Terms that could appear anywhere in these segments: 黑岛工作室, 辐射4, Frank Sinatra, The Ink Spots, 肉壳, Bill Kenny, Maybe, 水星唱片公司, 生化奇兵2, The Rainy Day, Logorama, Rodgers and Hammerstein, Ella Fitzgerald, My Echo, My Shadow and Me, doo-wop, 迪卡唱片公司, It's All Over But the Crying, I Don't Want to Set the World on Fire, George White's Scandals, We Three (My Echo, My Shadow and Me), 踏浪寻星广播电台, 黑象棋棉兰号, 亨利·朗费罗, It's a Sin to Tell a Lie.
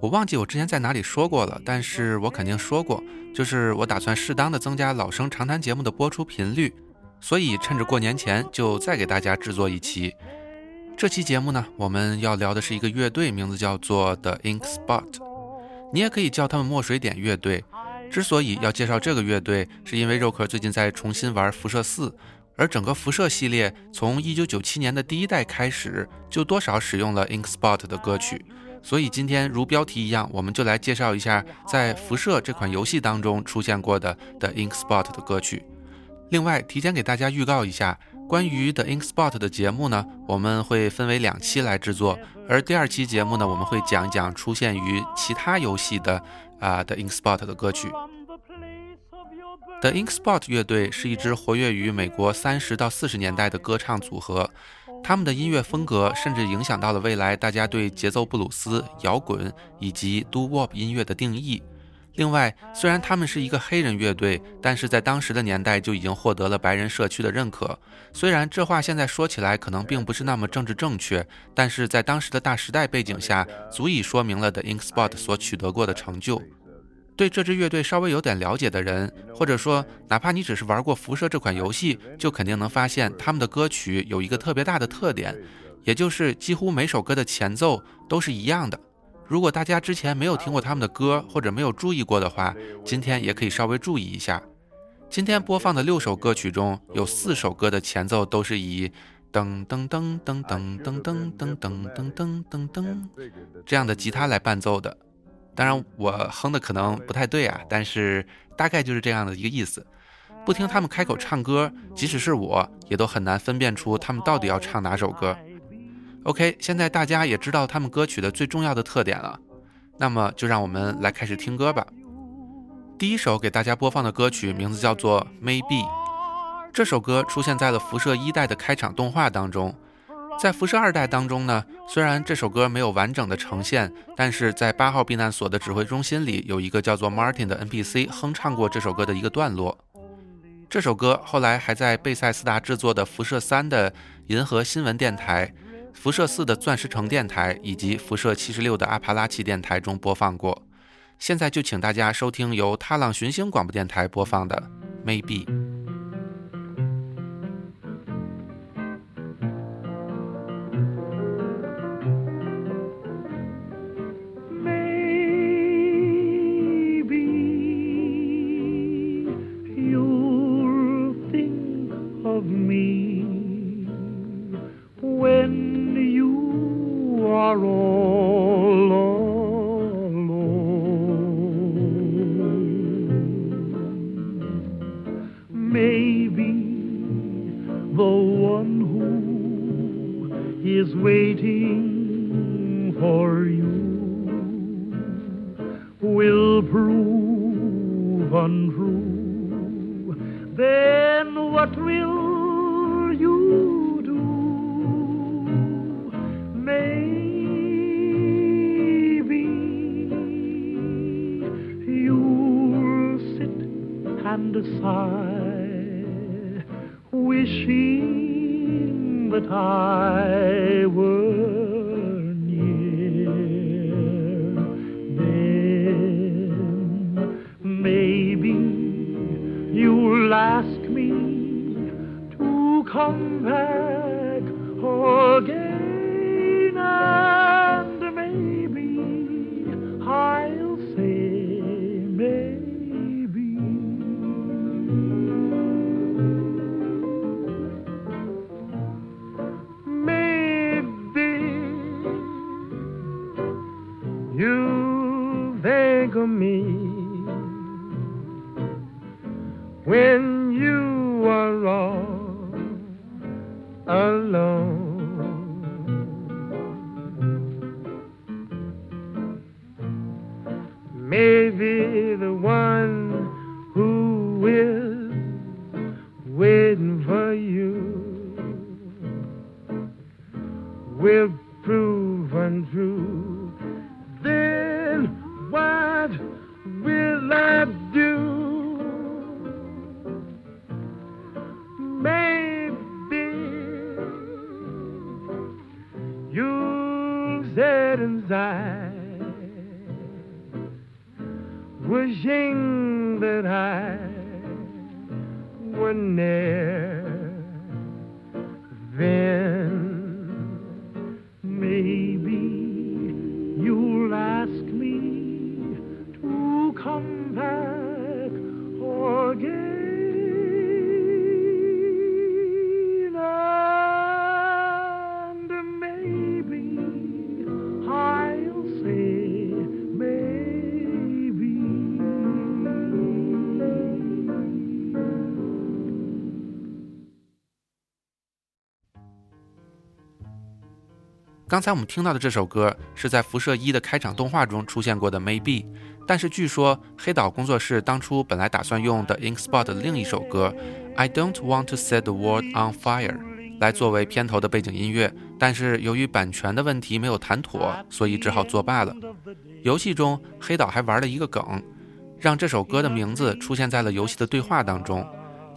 我忘记我之前在哪里说过了，但是我肯定说过，就是我打算适当的增加老生常谈节目的播出频率，所以趁着过年前就再给大家制作一期。这期节目呢，我们要聊的是一个乐队，名字叫做 The Ink Spots。你也可以叫他们墨水点乐队。之所以要介绍这个乐队，是因为肉壳最近在重新玩辐射4，而整个辐射系列从1997年的第一代开始就多少使用了 Ink Spot 的歌曲，所以今天如标题一样，我们就来介绍一下在辐射这款游戏当中出现过的 The Ink Spot 的歌曲。另外提前给大家预告一下，关于 The Ink Spot 的节目呢，我们会分为2期来制作，而第2期节目呢，我们会讲一讲出现于其他游戏的The Ink Spot 的歌曲。The Ink Spot 乐队是一支活跃于美国30到40年代的歌唱组合，他们的音乐风格甚至影响到了未来大家对节奏布鲁斯、摇滚以及 doo-wop 音乐的定义。另外，虽然他们是一个黑人乐队，但是在当时的年代就已经获得了白人社区的认可。虽然这话现在说起来可能并不是那么政治正确，但是在当时的大时代背景下，足以说明了 The Ink Spots 所取得过的成就。对这支乐队稍微有点了解的人，或者说哪怕你只是玩过辐射这款游戏，就肯定能发现他们的歌曲有一个特别大的特点，也就是几乎每首歌的前奏都是一样的。如果大家之前没有听过他们的歌，或者没有注意过的话，今天也可以稍微注意一下。今天播放的6首歌曲中，有4首歌的前奏都是以噔噔噔噔噔噔噔噔噔噔噔噔这样的吉他来伴奏的。当然我哼的可能不太对啊，但是大概就是这样的一个意思。不听他们开口唱歌，即使是我也都很难分辨出他们到底要唱哪首歌。OK， 现在大家也知道他们歌曲的最重要的特点了，那么就让我们来开始听歌吧。第1首给大家播放的歌曲名字叫做 Maybe， 这首歌出现在了辐射1代的开场动画当中。在辐射2代当中呢，虽然这首歌没有完整的呈现，但是在8号避难所的指挥中心里有一个叫做 Martin 的 NPC 哼唱过这首歌的一个段落。这首歌后来还在贝塞斯达制作的辐射3的银河新闻电台、辐射4的钻石城电台以及辐射76的阿帕拉契电台中播放过。现在就请大家收听由踏浪寻星广播电台播放的 Maybe。 Maybe you'll think of me when are all alone. Maybe the one who is waiting for you will prove untrue. Then what will you do? Maybe and sigh, wishing that I were near. Then maybe you'll ask me to come back again, and maybe I'll say maybe.Me when you are all alone. Maybe the one who waiting for you will prove untrue. Then what will I do? Maybe you'll sit inside wishing that I were near, then maybe you'll ask me to come back again, and maybe I'll say刚才我们听到的这首歌是在《辐射1》的开场动画中出现过的 Maybe， 但是据说黑岛工作室当初本来打算用 The Ink Spots 的另一首歌 I Don't Want to Set the World on Fire 来作为片头的背景音乐，但是由于版权的问题没有谈妥，所以只好作罢了。游戏中黑岛还玩了一个梗，让这首歌的名字出现在了游戏的对话当中。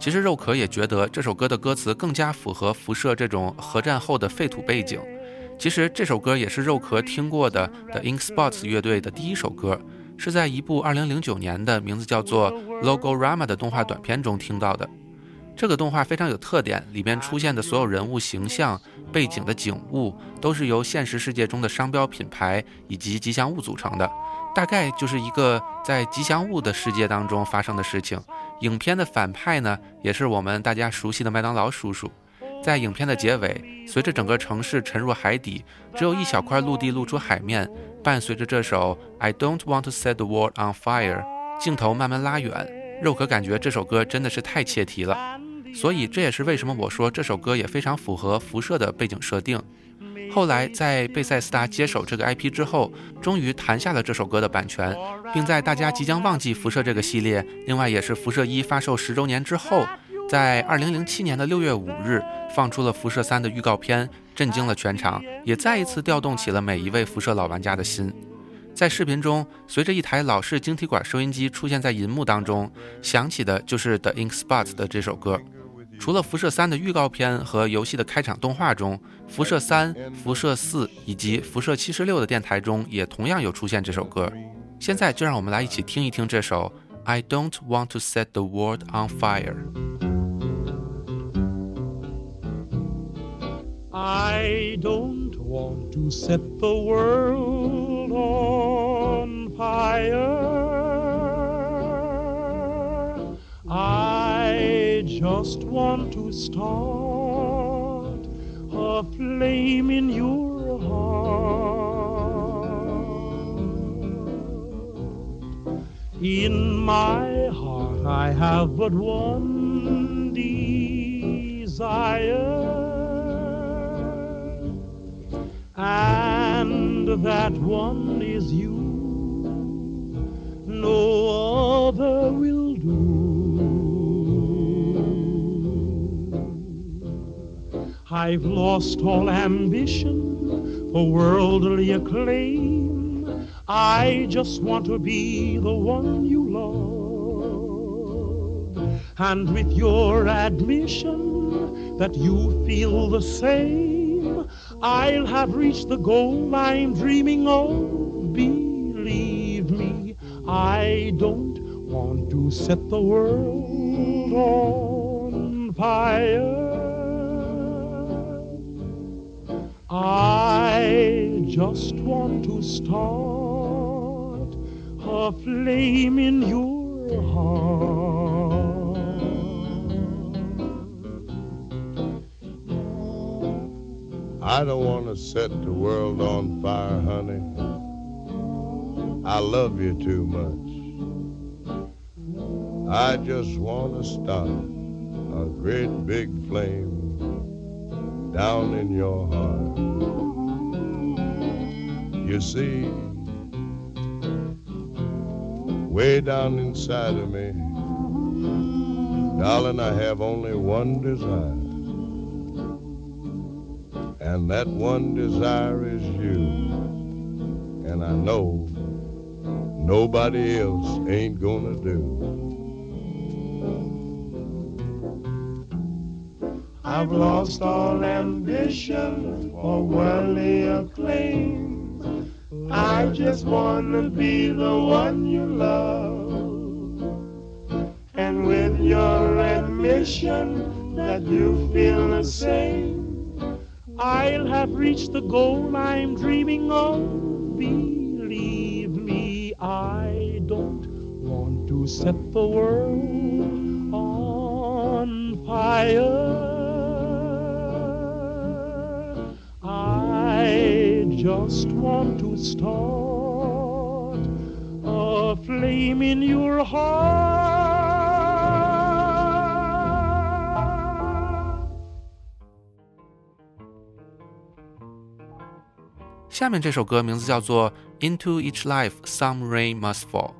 其实肉壳也觉得这首歌的歌词更加符合辐射这种核战后的废土背景。其实这首歌也是肉壳听过的 The Ink Spots 乐队的第一首歌，是在一部2009年的名字叫做 Logorama 的动画短片中听到的。这个动画非常有特点，里面出现的所有人物形象、背景的景物都是由现实世界中的商标品牌以及吉祥物组成的，大概就是一个在吉祥物的世界当中发生的事情。影片的反派呢，也是我们大家熟悉的麦当劳叔叔。在影片的结尾，随着整个城市沉入海底，只有一小块陆地露出海面，伴随着这首 I Don't Want to Set the World on Fire， 镜头慢慢拉远，肉可感觉这首歌真的是太切题了。所以这也是为什么我说这首歌也非常符合辐射的背景设定。后来在贝塞斯达接手这个 IP 之后，终于谈下了这首歌的版权，并在大家即将忘记辐射这个系列，另外也是辐射1发售10周年之后，在2007年的6月5日放出了辐射3的预告片，震惊了全场，也再一次调动起了每一位辐射老玩家的心。在视频中，随着一台老式晶体管收音机出现在银幕当中，响起的就是 The Ink Spots 的这首歌。除了辐射3的预告片和游戏的开场动画中，辐射3、辐射4以及辐射76的电台中也同样有出现这首歌。现在就让我们来一起听一听这首 I Don't Want to Set the World on Fire。I don't want to set the world on fire. I just want to start a flame in your heart. In my heart I have but one desire.And that one is you, no other will do. I've lost all ambition for worldly acclaim. I just want to be the one you love. And with your admission that you feel the same,I'll have reached the goal I'm dreaming of. Believe me, I don't want to set the world on fire. I just want to start a flame in your heart.I don't want to set the world on fire, honey. I love you too much. I just want to start a great big flame down in your heart. You see, way down inside of me, Darling, I have only one desire, and that one desire is you. And I know nobody else ain't gonna do. I've lost all ambition for worldly acclaim. I just wanna be the one you love. And with your admission that you feel the same, I'll have reached the goal I'm dreaming of. Believe me, I don't want to set the world on fire. I just want to start a flame in your heart. 下面这首歌名字叫做 Into Each Life Some Rain Must Fall，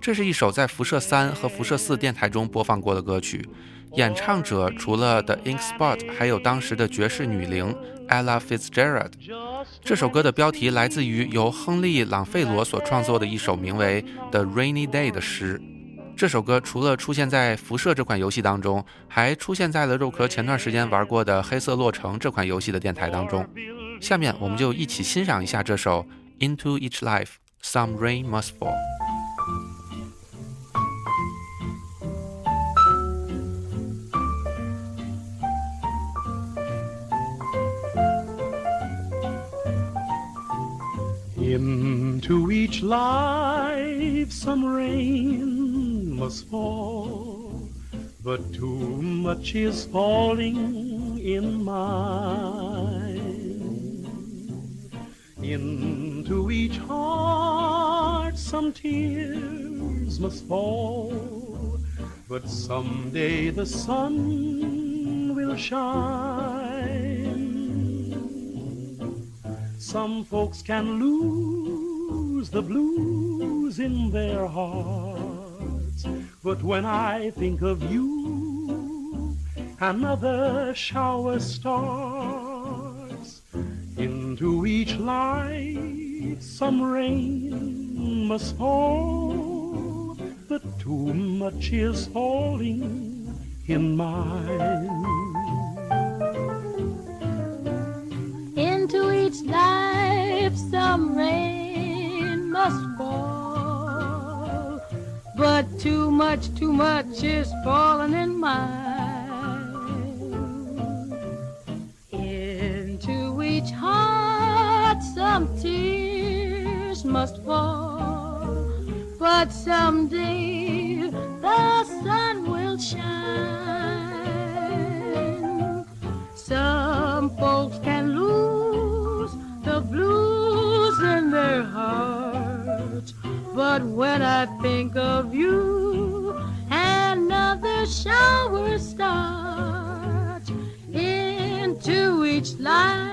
这是一首在辐射3和辐射4电台中播放过的歌曲。演唱者除了 The Ink Spots 还有当时的爵士女伶 Ella Fitzgerald。 这首歌的标题来自于由亨利·朗费罗所创作的一首名为 The Rainy Day 的诗。这首歌除了出现在辐射这款游戏当中，还出现在了肉壳前段时间玩过的黑色洛城这款游戏的电台当中。下面我们就一起欣赏一下这首 Into Each Life Some Rain Must Fall。Into each life some rain must fall, but too much is falling in mine. Into each heart some tears must fall, but someday the sun will shine. Some folks can lose the blues in their hearts, but when I think of you, another shower starts. Into each life some rain must fall, but too much is falling in mine. Into each life some rain must fall, but too much is falling in mine. Into each heart some tears must fall, but someday the sun will shine. Some folks can lose the blues in their hearts, but when I think of you, another shower starts. Into each life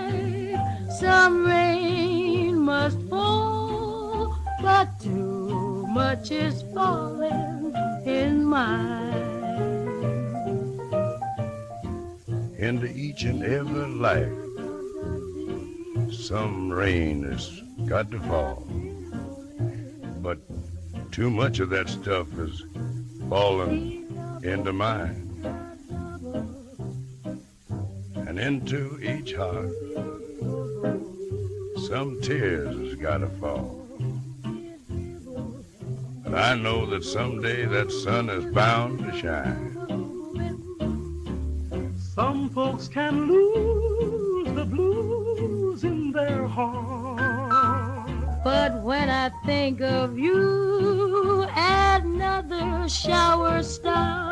some rain must fall, but too much is falling in mine. Into each and every life some rain has got to fall, but too much of that stuff has fallen into mine. And into each heart some tears has got to fall, but I know that someday that sun is bound to shine. Some folks can lose the blues in their heart, but when I think of you, another shower starts.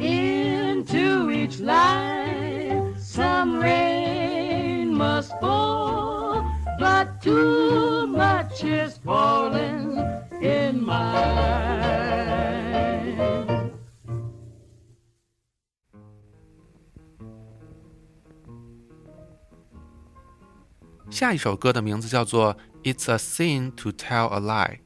Into each life some rain must fall, but too much is falling in mine.下一首歌的名字叫做 It's a Sin to Tell a Lie。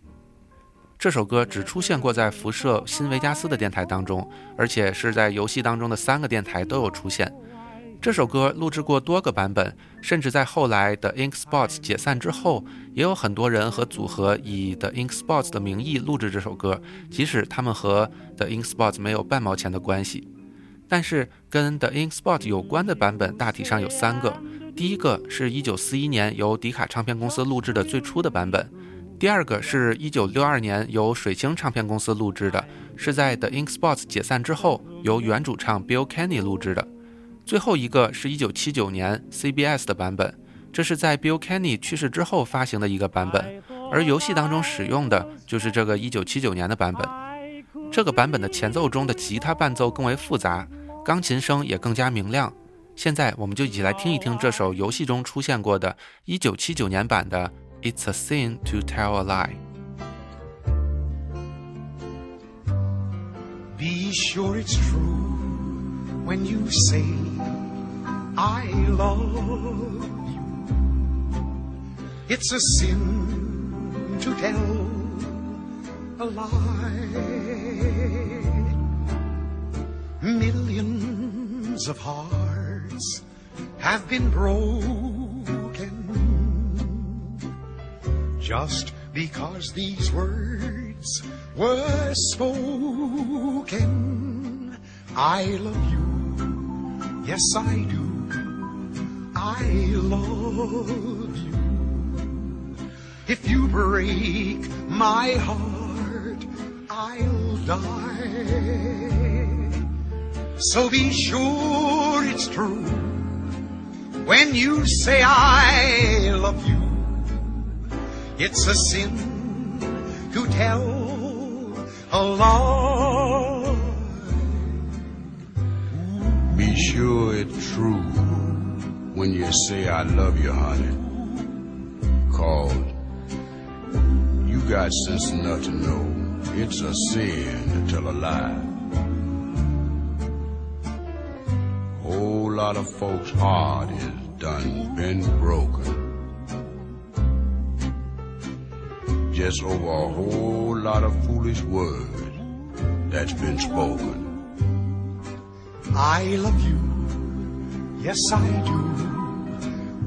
这首歌只出现过在辐射新维加斯的电台当中，而且是在游戏当中的3个电台都有出现。这首歌录制过多个版本，甚至在后来 The Ink Spots 解散之后，也有很多人和组合以 The Ink Spots 的名义录制这首歌，即使他们和 The Ink Spots 没有半毛钱的关系。但是跟 The Ink Spots 有关的版本大体上有3个，第一个是1941年由迪卡唱片公司录制的最初的版本，第二个是1962年由水星唱片公司录制的，是在 The Ink Spots 解散之后由原主唱 Bill Kenny 录制的，最后一个是1979年 CBS 的版本，这是在 Bill Kenny 去世之后发行的一个版本，而游戏当中使用的就是这个1979年的版本。这个版本的前奏中的吉他伴奏更为复杂，钢琴声也更加明亮。现在我们就一起来听一听这首游戏中出现过的1979年版的 It's a Sin to Tell a Lie。 Be sure it's true when you say I love you. It's a sin to tell a lie. Millions of hearts have been broken just because these words were spoken. I love you, yes I do, I love you. If you break my heart, I'll die. So be sure it's true when you say I love you. It's a sin to tell a lie. Be sure it's true when you say I love you, honey. 'Cause you got sense enough to know it's a sin to tell a lie. Whole lot of folks' heart is done been broken just over a whole lot of foolish words that's been spoken. I love you, yes I do,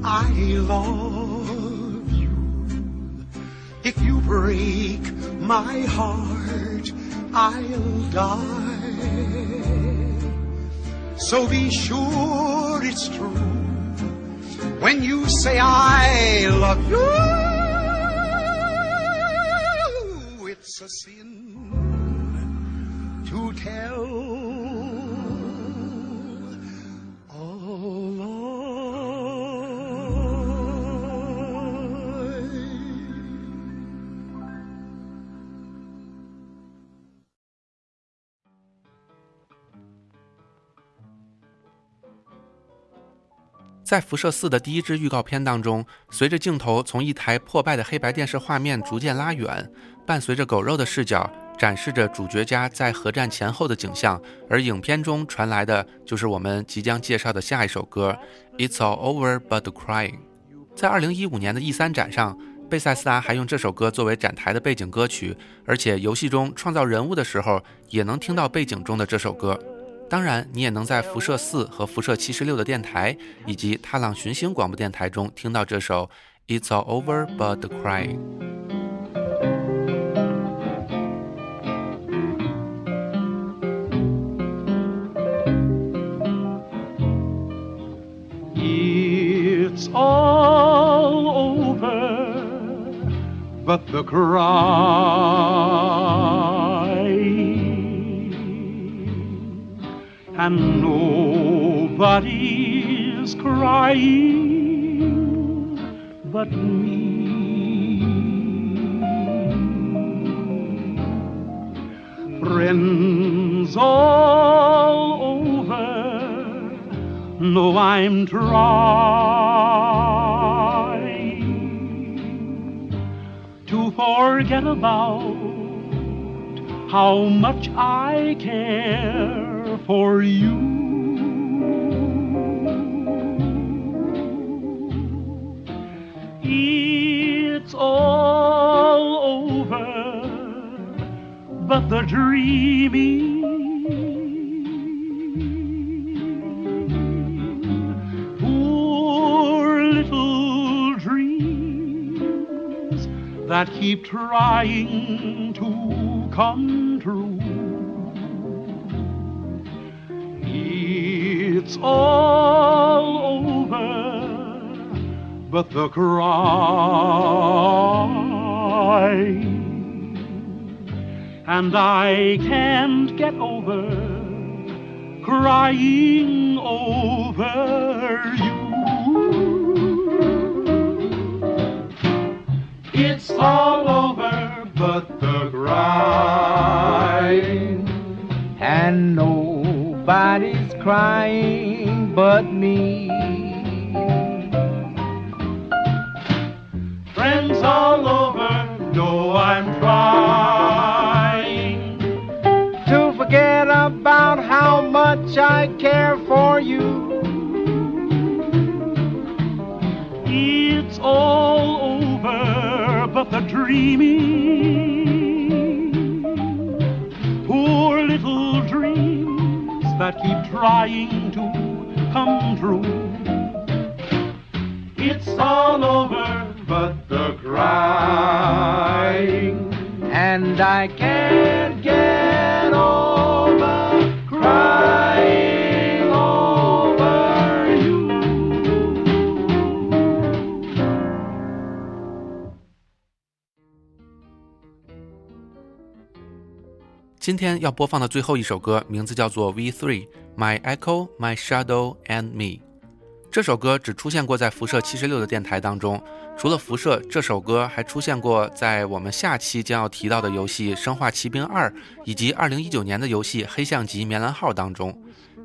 I love you. If you break my heart, I'll die. So be sure it's true when you say I love you. It's a sin to tell a lie. 在辐射4的第一支预告片当中，随着镜头从一台破败的黑白电视画面逐渐拉远，伴随着狗肉的视角展示着主角家在核战前后的景象，而影片中传来的就是我们即将介绍的下一首歌 It's All Over But the Crying。 在2015年的 E3 展上，贝塞斯达还用这首歌作为展台的背景歌曲，而且游戏中创造人物的时候也能听到背景中的这首歌。当然你也能在辐射4和辐射76的电台以及踏浪寻星广播电台中听到这首 It's All Over But the Crying。 It's all over but the crying, and nobody's crying but me. Friends all over, no, I'm trying to forget about how much I care for you. It's all over but the dreaming. Poor little dreams that keep trying to come true. It's all over but the crying. And I can't get over crying over you. It's all over but the crying. And nobody's crying but me. Friends all over know I'm trying about how much I care for you. It's all over but the dreaming. Poor little dreams that keep trying to come true. It's all over but the crying. And I can't get over crying over you。今天要播放的最后一首歌名字叫做 We Three (My Echo, My Shadow and Me)。这首歌只出现过在辐射76的电台当中，除了辐射，这首歌还出现过在我们下期将要提到的游戏《生化奇兵2》以及2019年的游戏《黑象棋棉兰号》当中。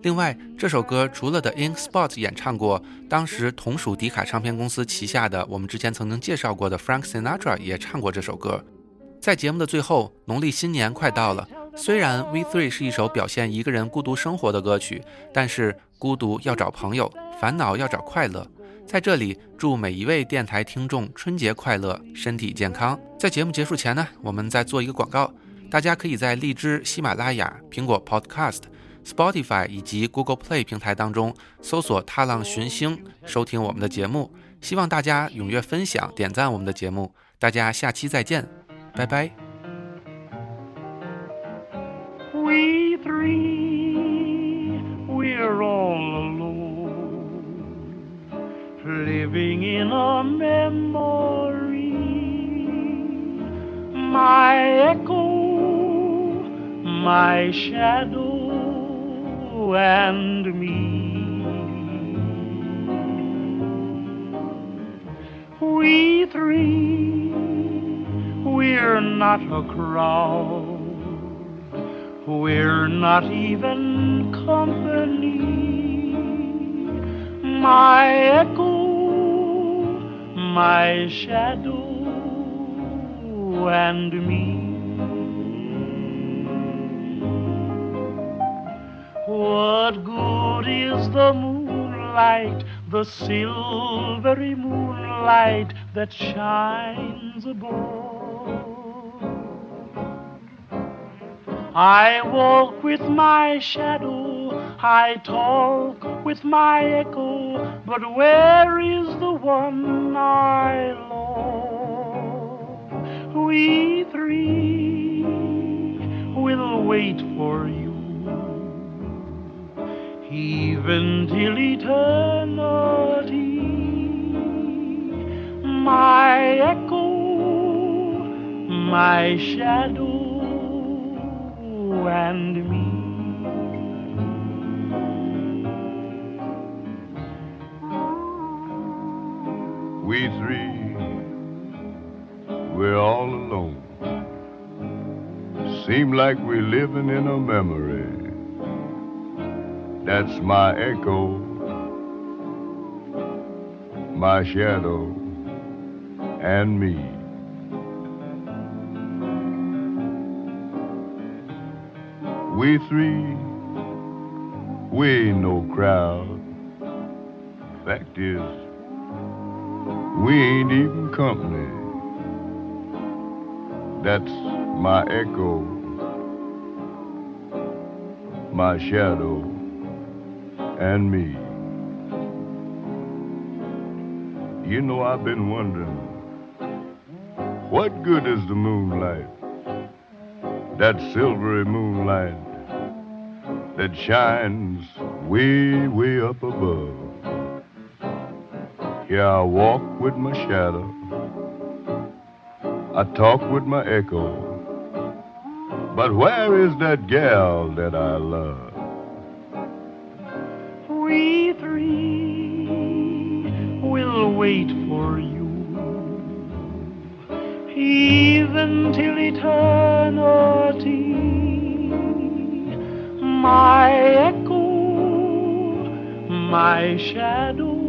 另外，这首歌除了 The Ink Spots 演唱过，当时同属迪卡唱片公司旗下的我们之前曾经介绍过的 Frank Sinatra 也唱过这首歌。在节目的最后，农历新年快到了，虽然 We Three 是一首表现一个人孤独生活的歌曲，但是孤独要找朋友，烦恼要找快乐。在这里祝每一位电台听众春节快乐，身体健康。在节目结束前呢，我们再做一个广告，大家可以在荔枝、喜马拉雅、苹果 Podcast、Spotify 以及 Google Play 平台当中搜索踏浪寻星收听我们的节目，希望大家踊跃分享点赞我们的节目。大家下期再见，拜拜。We three, we're all alone, living in a memory. My echo, my shadow, and me. We three, we're not a crowd. We're not even company. My echo, my shadow, and me. What good is the moonlight, the silvery moonlight that shines above? I walk with my shadow, I talk with my echo, but where is the one I love? We three will wait for you, even till eternity. My echo, my shadow, and me. We three, we're all alone. Seem like we're living in a memory. That's my echo, my shadow, and me. We three, we ain't no crowd. Fact is, we ain't even company. That's my echo, my shadow and me. You know, I've been wondering, what good is the moonlight, that silvery moonlight that shines way, way up above? Here I walk with my shadow, I talk with my echo, but where is that gal that I love? We three will wait for you, even till eternity. My echo, my shadow,